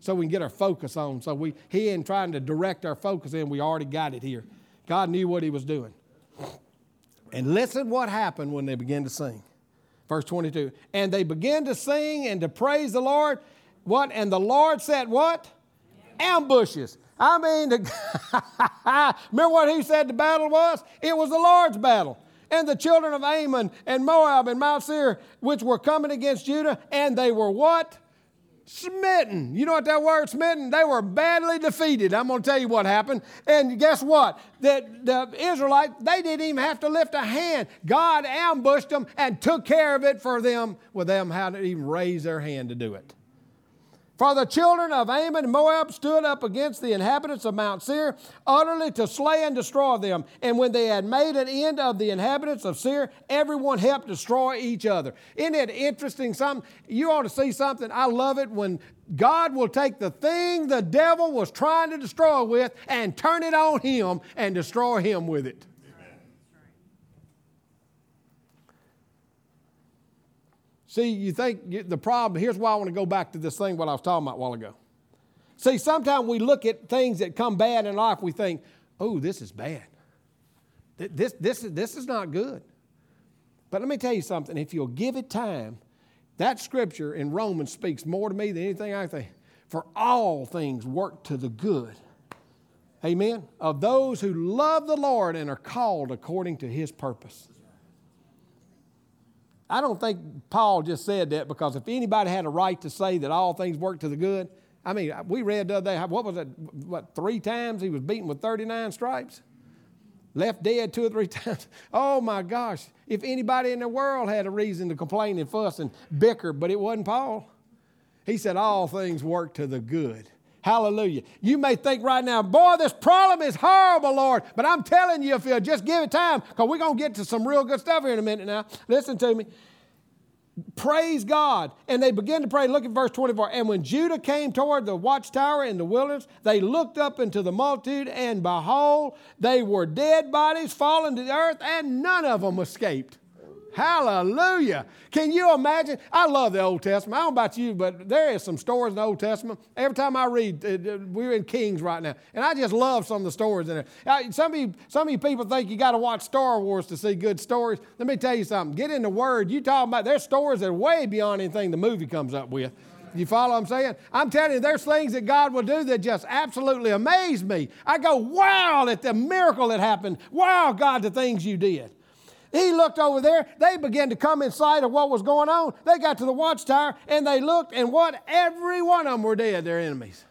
So we can get our focus on. So he ain't trying to direct our focus in. We already got it here. God knew what he was doing. And listen what happened when they began to sing. Verse 22. And they began to sing and to praise the Lord. What? And the Lord said what? Ambushes. I mean, remember what he said the battle was? It was the Lord's battle. And the children of Ammon and Moab and Mount Seir, which were coming against Judah, and they were what? Smitten. You know what that word smitten? They were badly defeated. I'm going to tell you what happened. And guess what? The Israelites, they didn't even have to lift a hand. God ambushed them and took care of it for them, with them how to even raise their hand to do it. For the children of Ammon and Moab stood up against the inhabitants of Mount Seir, utterly to slay and destroy them. And when they had made an end of the inhabitants of Seir, everyone helped destroy each other. Isn't it interesting? You ought to see something. I love it when God will take the thing the devil was trying to destroy with and turn it on him and destroy him with it. Amen. See, you think the problem, here's why I want to go back to this thing what I was talking about a while ago. See, sometimes we look at things that come bad in life, we think, oh, this is bad. This is not good. But let me tell you something. If you'll give it time, that scripture in Romans speaks more to me than anything I think. For all things work to the good. Amen? Of those who love the Lord and are called according to his purpose. I don't think Paul just said that because if anybody had a right to say that all things work to the good, I mean, we read the other day, what was it, three times he was beaten with 39 stripes? Left dead two or three times. Oh, my gosh. If anybody in the world had a reason to complain and fuss and bicker, but it wasn't Paul. He said all things work to the good. Hallelujah. You may think right now, boy, this problem is horrible, Lord. But I'm telling you, if you'll just give it time, because we're going to get to some real good stuff here in a minute now. Listen to me. Praise God. And they began to pray. Look at verse 24. And when Judah came toward the watchtower in the wilderness, they looked up into the multitude, and behold, they were dead bodies fallen to the earth, and none of them escaped. Hallelujah. Can you imagine? I love the Old Testament. I don't know about you, but there is some stories in the Old Testament. Every time I read, we're in Kings right now, and I just love some of the stories in there. Some of you people think you got to watch Star Wars to see good stories. Let me tell you something. Get in the Word. You talking about there's stories that are way beyond anything the movie comes up with. You follow what I'm saying? I'm telling you, there's things that God will do that just absolutely amaze me. I go, wow, at the miracle that happened. Wow, God, the things you did. He looked over there. They began to come in sight of what was going on. They got to the watchtower, and they looked, and what? Every one of them were dead, their enemies.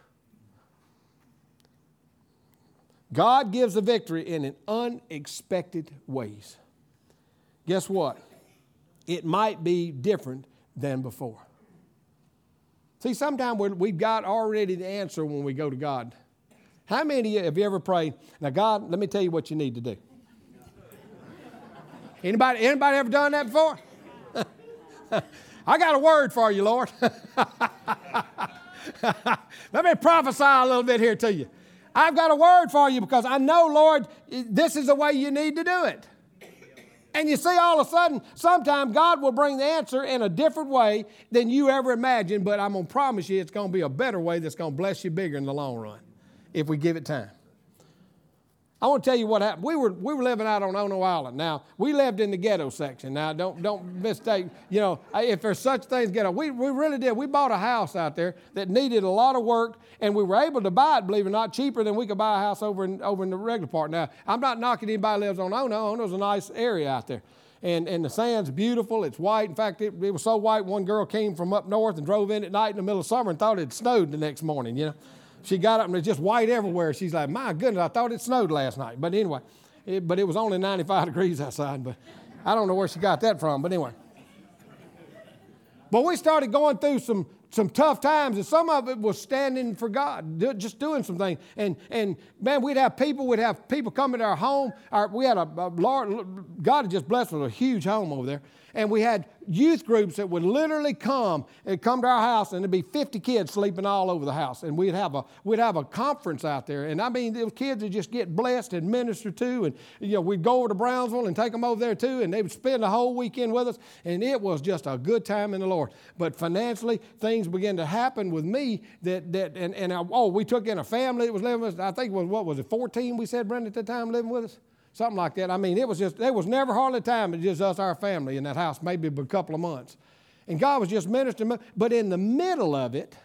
God gives the victory in an unexpected ways. Guess what? It might be different than before. See, sometimes we've got already the answer when we go to God. How many of you have ever prayed, now God, let me tell you what you need to do? Anybody ever done that before? I got a word for you, Lord. Let me prophesy a little bit here to you. I've got a word for you because I know, Lord, this is the way you need to do it. And you see, all of a sudden, sometimes God will bring the answer in a different way than you ever imagined, but I'm going to promise you it's going to be a better way that's going to bless you bigger in the long run if we give it time. I want to tell you what happened. We were living out on Ono Island. Now, we lived in the ghetto section. Now, don't mistake, you know, if there's such things ghetto. We really did. We bought a house out there that needed a lot of work, and we were able to buy it, believe it or not, cheaper than we could buy a house over in the regular part. Now, I'm not knocking anybody that lives on Ono. Ono's a nice area out there. And the sand's beautiful. It's white. In fact, it was so white, one girl came from up north and drove in at night in the middle of summer and thought it snowed the next morning, you know. She got up and it's just white everywhere. She's like, my goodness, I thought it snowed last night. But anyway, it was only 95 degrees outside. But I don't know where she got that from. But anyway. But we started going through some tough times, and some of it was standing for God, just doing some things. And man, we'd have people come into our home. We had a large, God had just blessed us with a huge home over there. And we had youth groups that would literally come to our house, and there'd be 50 kids sleeping all over the house. And we'd have a conference out there. And I mean, the kids would just get blessed and ministered to. And you know, we'd go over to Brownsville and take them over there too. And they would spend the whole weekend with us. And it was just a good time in the Lord. But financially, things began to happen with me that we took in a family that was living with us. I think it was 14 we said, Brenda, at the time living with us? Something like that. I mean, it was just, there was never hardly a time. It was just us, our family in that house, maybe a couple of months. And God was just ministering. But in the middle of it,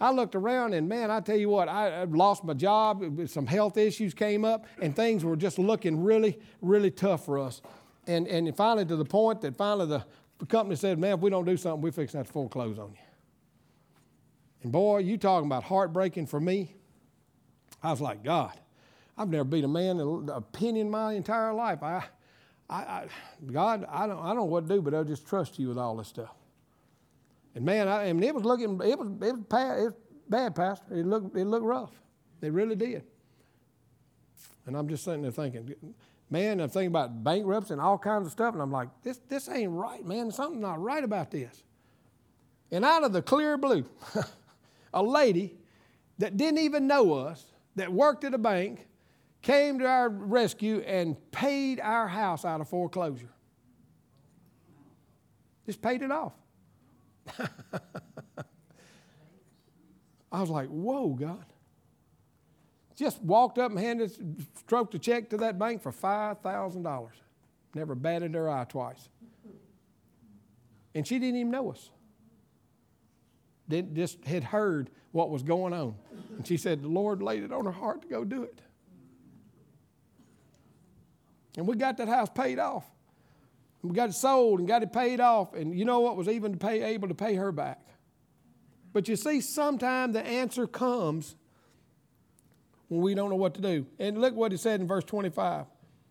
I looked around and man, I tell you what, I lost my job. Some health issues came up and things were just looking really, really tough for us. And finally to the point that finally the company said, man, if we don't do something, we're fixing that to foreclose on you. And boy, you talking about heartbreaking for me. I was like, God. I've never beat a man a penny in my entire life. God, I don't know what to do, but I'll just trust you with all this stuff. And man, it was bad, Pastor. It looked rough. It really did. And I'm just sitting there thinking, man, I'm thinking about bankruptcy and all kinds of stuff, and I'm like, this ain't right, man. Something's not right about this. And out of the clear blue, a lady that didn't even know us, that worked at a bank, came to our rescue and paid our house out of foreclosure. Just paid it off. I was like, whoa, God. Just walked up and stroked a check to that bank for $5,000. Never batted her eye twice. And she didn't even know us. Just had heard what was going on. And she said, the Lord laid it on her heart to go do it. And we got that house paid off. We got it sold and got it paid off. And you know what was even able to pay her back. But you see, sometimes the answer comes when we don't know what to do. And look what it said in verse 25.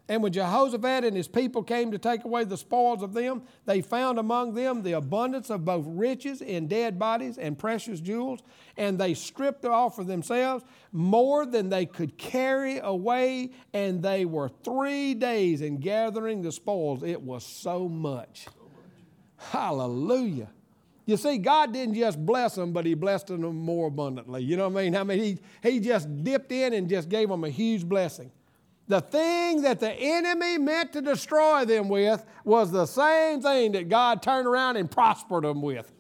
And when Jehoshaphat and his people came to take away the spoils of them, they found among them the abundance of both riches in dead bodies and precious jewels, and they stripped off for themselves more than they could carry away, and they were 3 days in gathering the spoils. It was so much. Hallelujah. You see, God didn't just bless them, but he blessed them more abundantly. You know what I mean? He just dipped in and just gave them a huge blessing. The thing that the enemy meant to destroy them with was the same thing that God turned around and prospered them with.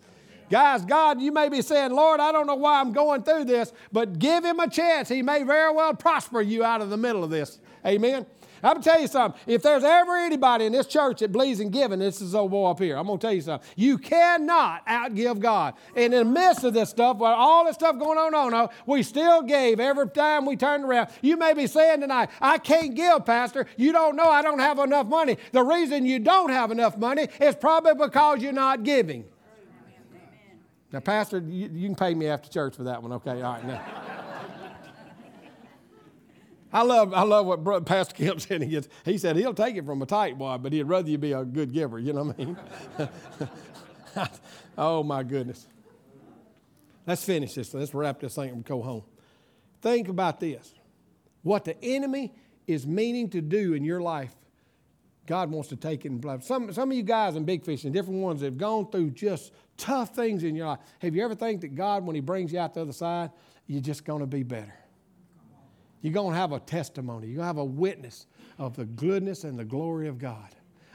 Guys, God, you may be saying, Lord, I don't know why I'm going through this, but give him a chance. He may very well prosper you out of the middle of this. Amen. I'm going to tell you something. If there's ever anybody in this church that believes in giving, this is old boy up here. I'm going to tell you something. You cannot outgive God. And in the midst of this stuff, with all this stuff going on, we still gave every time we turned around. You may be saying tonight, I can't give, Pastor. You don't know I don't have enough money. The reason you don't have enough money is probably because you're not giving. Amen. Now, Pastor, you can pay me after church for that one. Okay, all right, now. I love what Pastor Kemp said. He said he'll take it from a tight boy, but he'd rather you be a good giver. You know what I mean? Oh, my goodness. Let's finish this. Let's wrap this thing and go home. Think about this. What the enemy is meaning to do in your life, God wants to take it and bless. Some of you guys in Big Fish and different ones have gone through just tough things in your life. Have you ever think that God, when he brings you out the other side, you're just going to be better? You're going to have a testimony. You're going to have a witness of the goodness and the glory of God.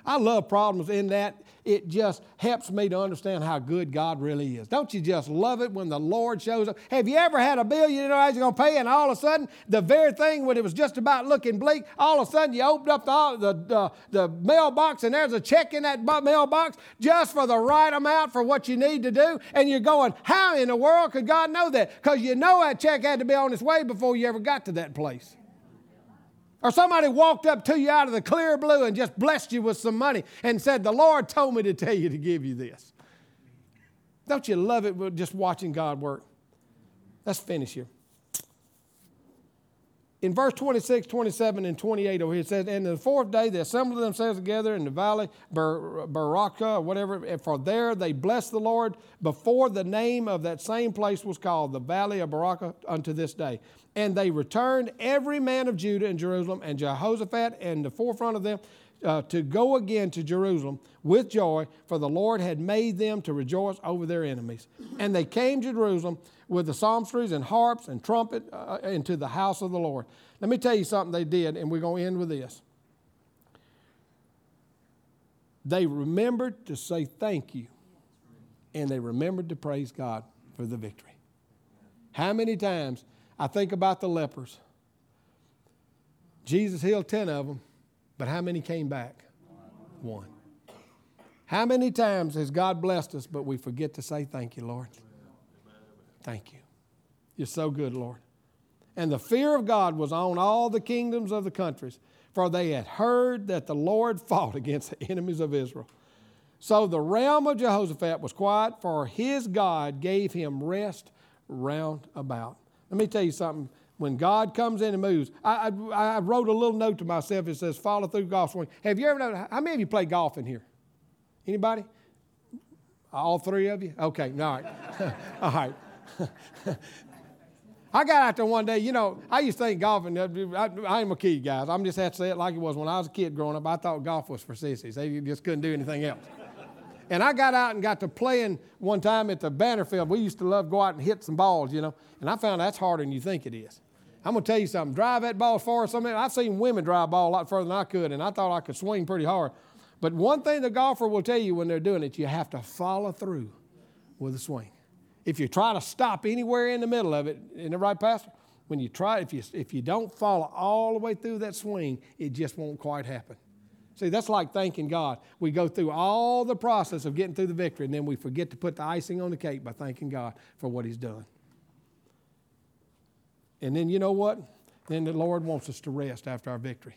I love problems in that it just helps me to understand how good God really is. Don't you just love it when the Lord shows up? Have you ever had a bill you didn't know how you're going to pay, and all of a sudden, the very thing when it was just about looking bleak, all of a sudden you opened up the mailbox, and there's a check in that mailbox just for the right amount for what you need to do, and you're going, how in the world could God know that? Because you know that check had to be on its way before you ever got to that place. Or somebody walked up to you out of the clear blue and just blessed you with some money and said, the Lord told me to tell you to give you this. Don't you love it just watching God work? Let's finish here. In verse 26, 27, and 28 over here, it says, and the fourth day they assembled themselves together in the valley, Baraka, whatever, and for there they blessed the Lord before the name of that same place was called, the valley of Baraka, unto this day. And they returned, every man of Judah and Jerusalem, and Jehoshaphat and the forefront of them, to go again to Jerusalem with joy, for the Lord had made them to rejoice over their enemies. And they came to Jerusalem with the psalteries and harps and trumpet into the house of the Lord. Let me tell you something they did, and we're going to end with this. They remembered to say thank you, and they remembered to praise God for the victory. How many times I think about the lepers. Jesus healed 10 of them. But how many came back? One. How many times has God blessed us, but we forget to say thank you, Lord? Thank you. You're so good, Lord. And the fear of God was on all the kingdoms of the countries, for they had heard that the Lord fought against the enemies of Israel. So the realm of Jehoshaphat was quiet, for his God gave him rest round about. Let me tell you something. When God comes in and moves, I wrote a little note to myself. It says, follow through golf swing. Have you ever known, how many of you play golf in here? Anybody? All three of you? Okay, all right. All right. I got out there one day. You know, I used to think golfing, I am a kid, guys. I'm just had to say it like it was when I was a kid growing up. I thought golf was for sissies. They just couldn't do anything else. And I got out and got to playing one time at the banner field. We used to love go out and hit some balls, you know. And I found that's harder than you think it is. I'm going to tell you something. Drive that ball far. I've seen women drive ball a lot further than I could, and I thought I could swing pretty hard. But one thing the golfer will tell you when they're doing it, you have to follow through with a swing. If you try to stop anywhere in the middle of it, isn't that right, Pastor? When you try, if you don't follow all the way through that swing, it just won't quite happen. See, that's like thanking God. We go through all the process of getting through the victory, and then we forget to put the icing on the cake by thanking God for what he's done. And then you know what? Then the Lord wants us to rest after our victory.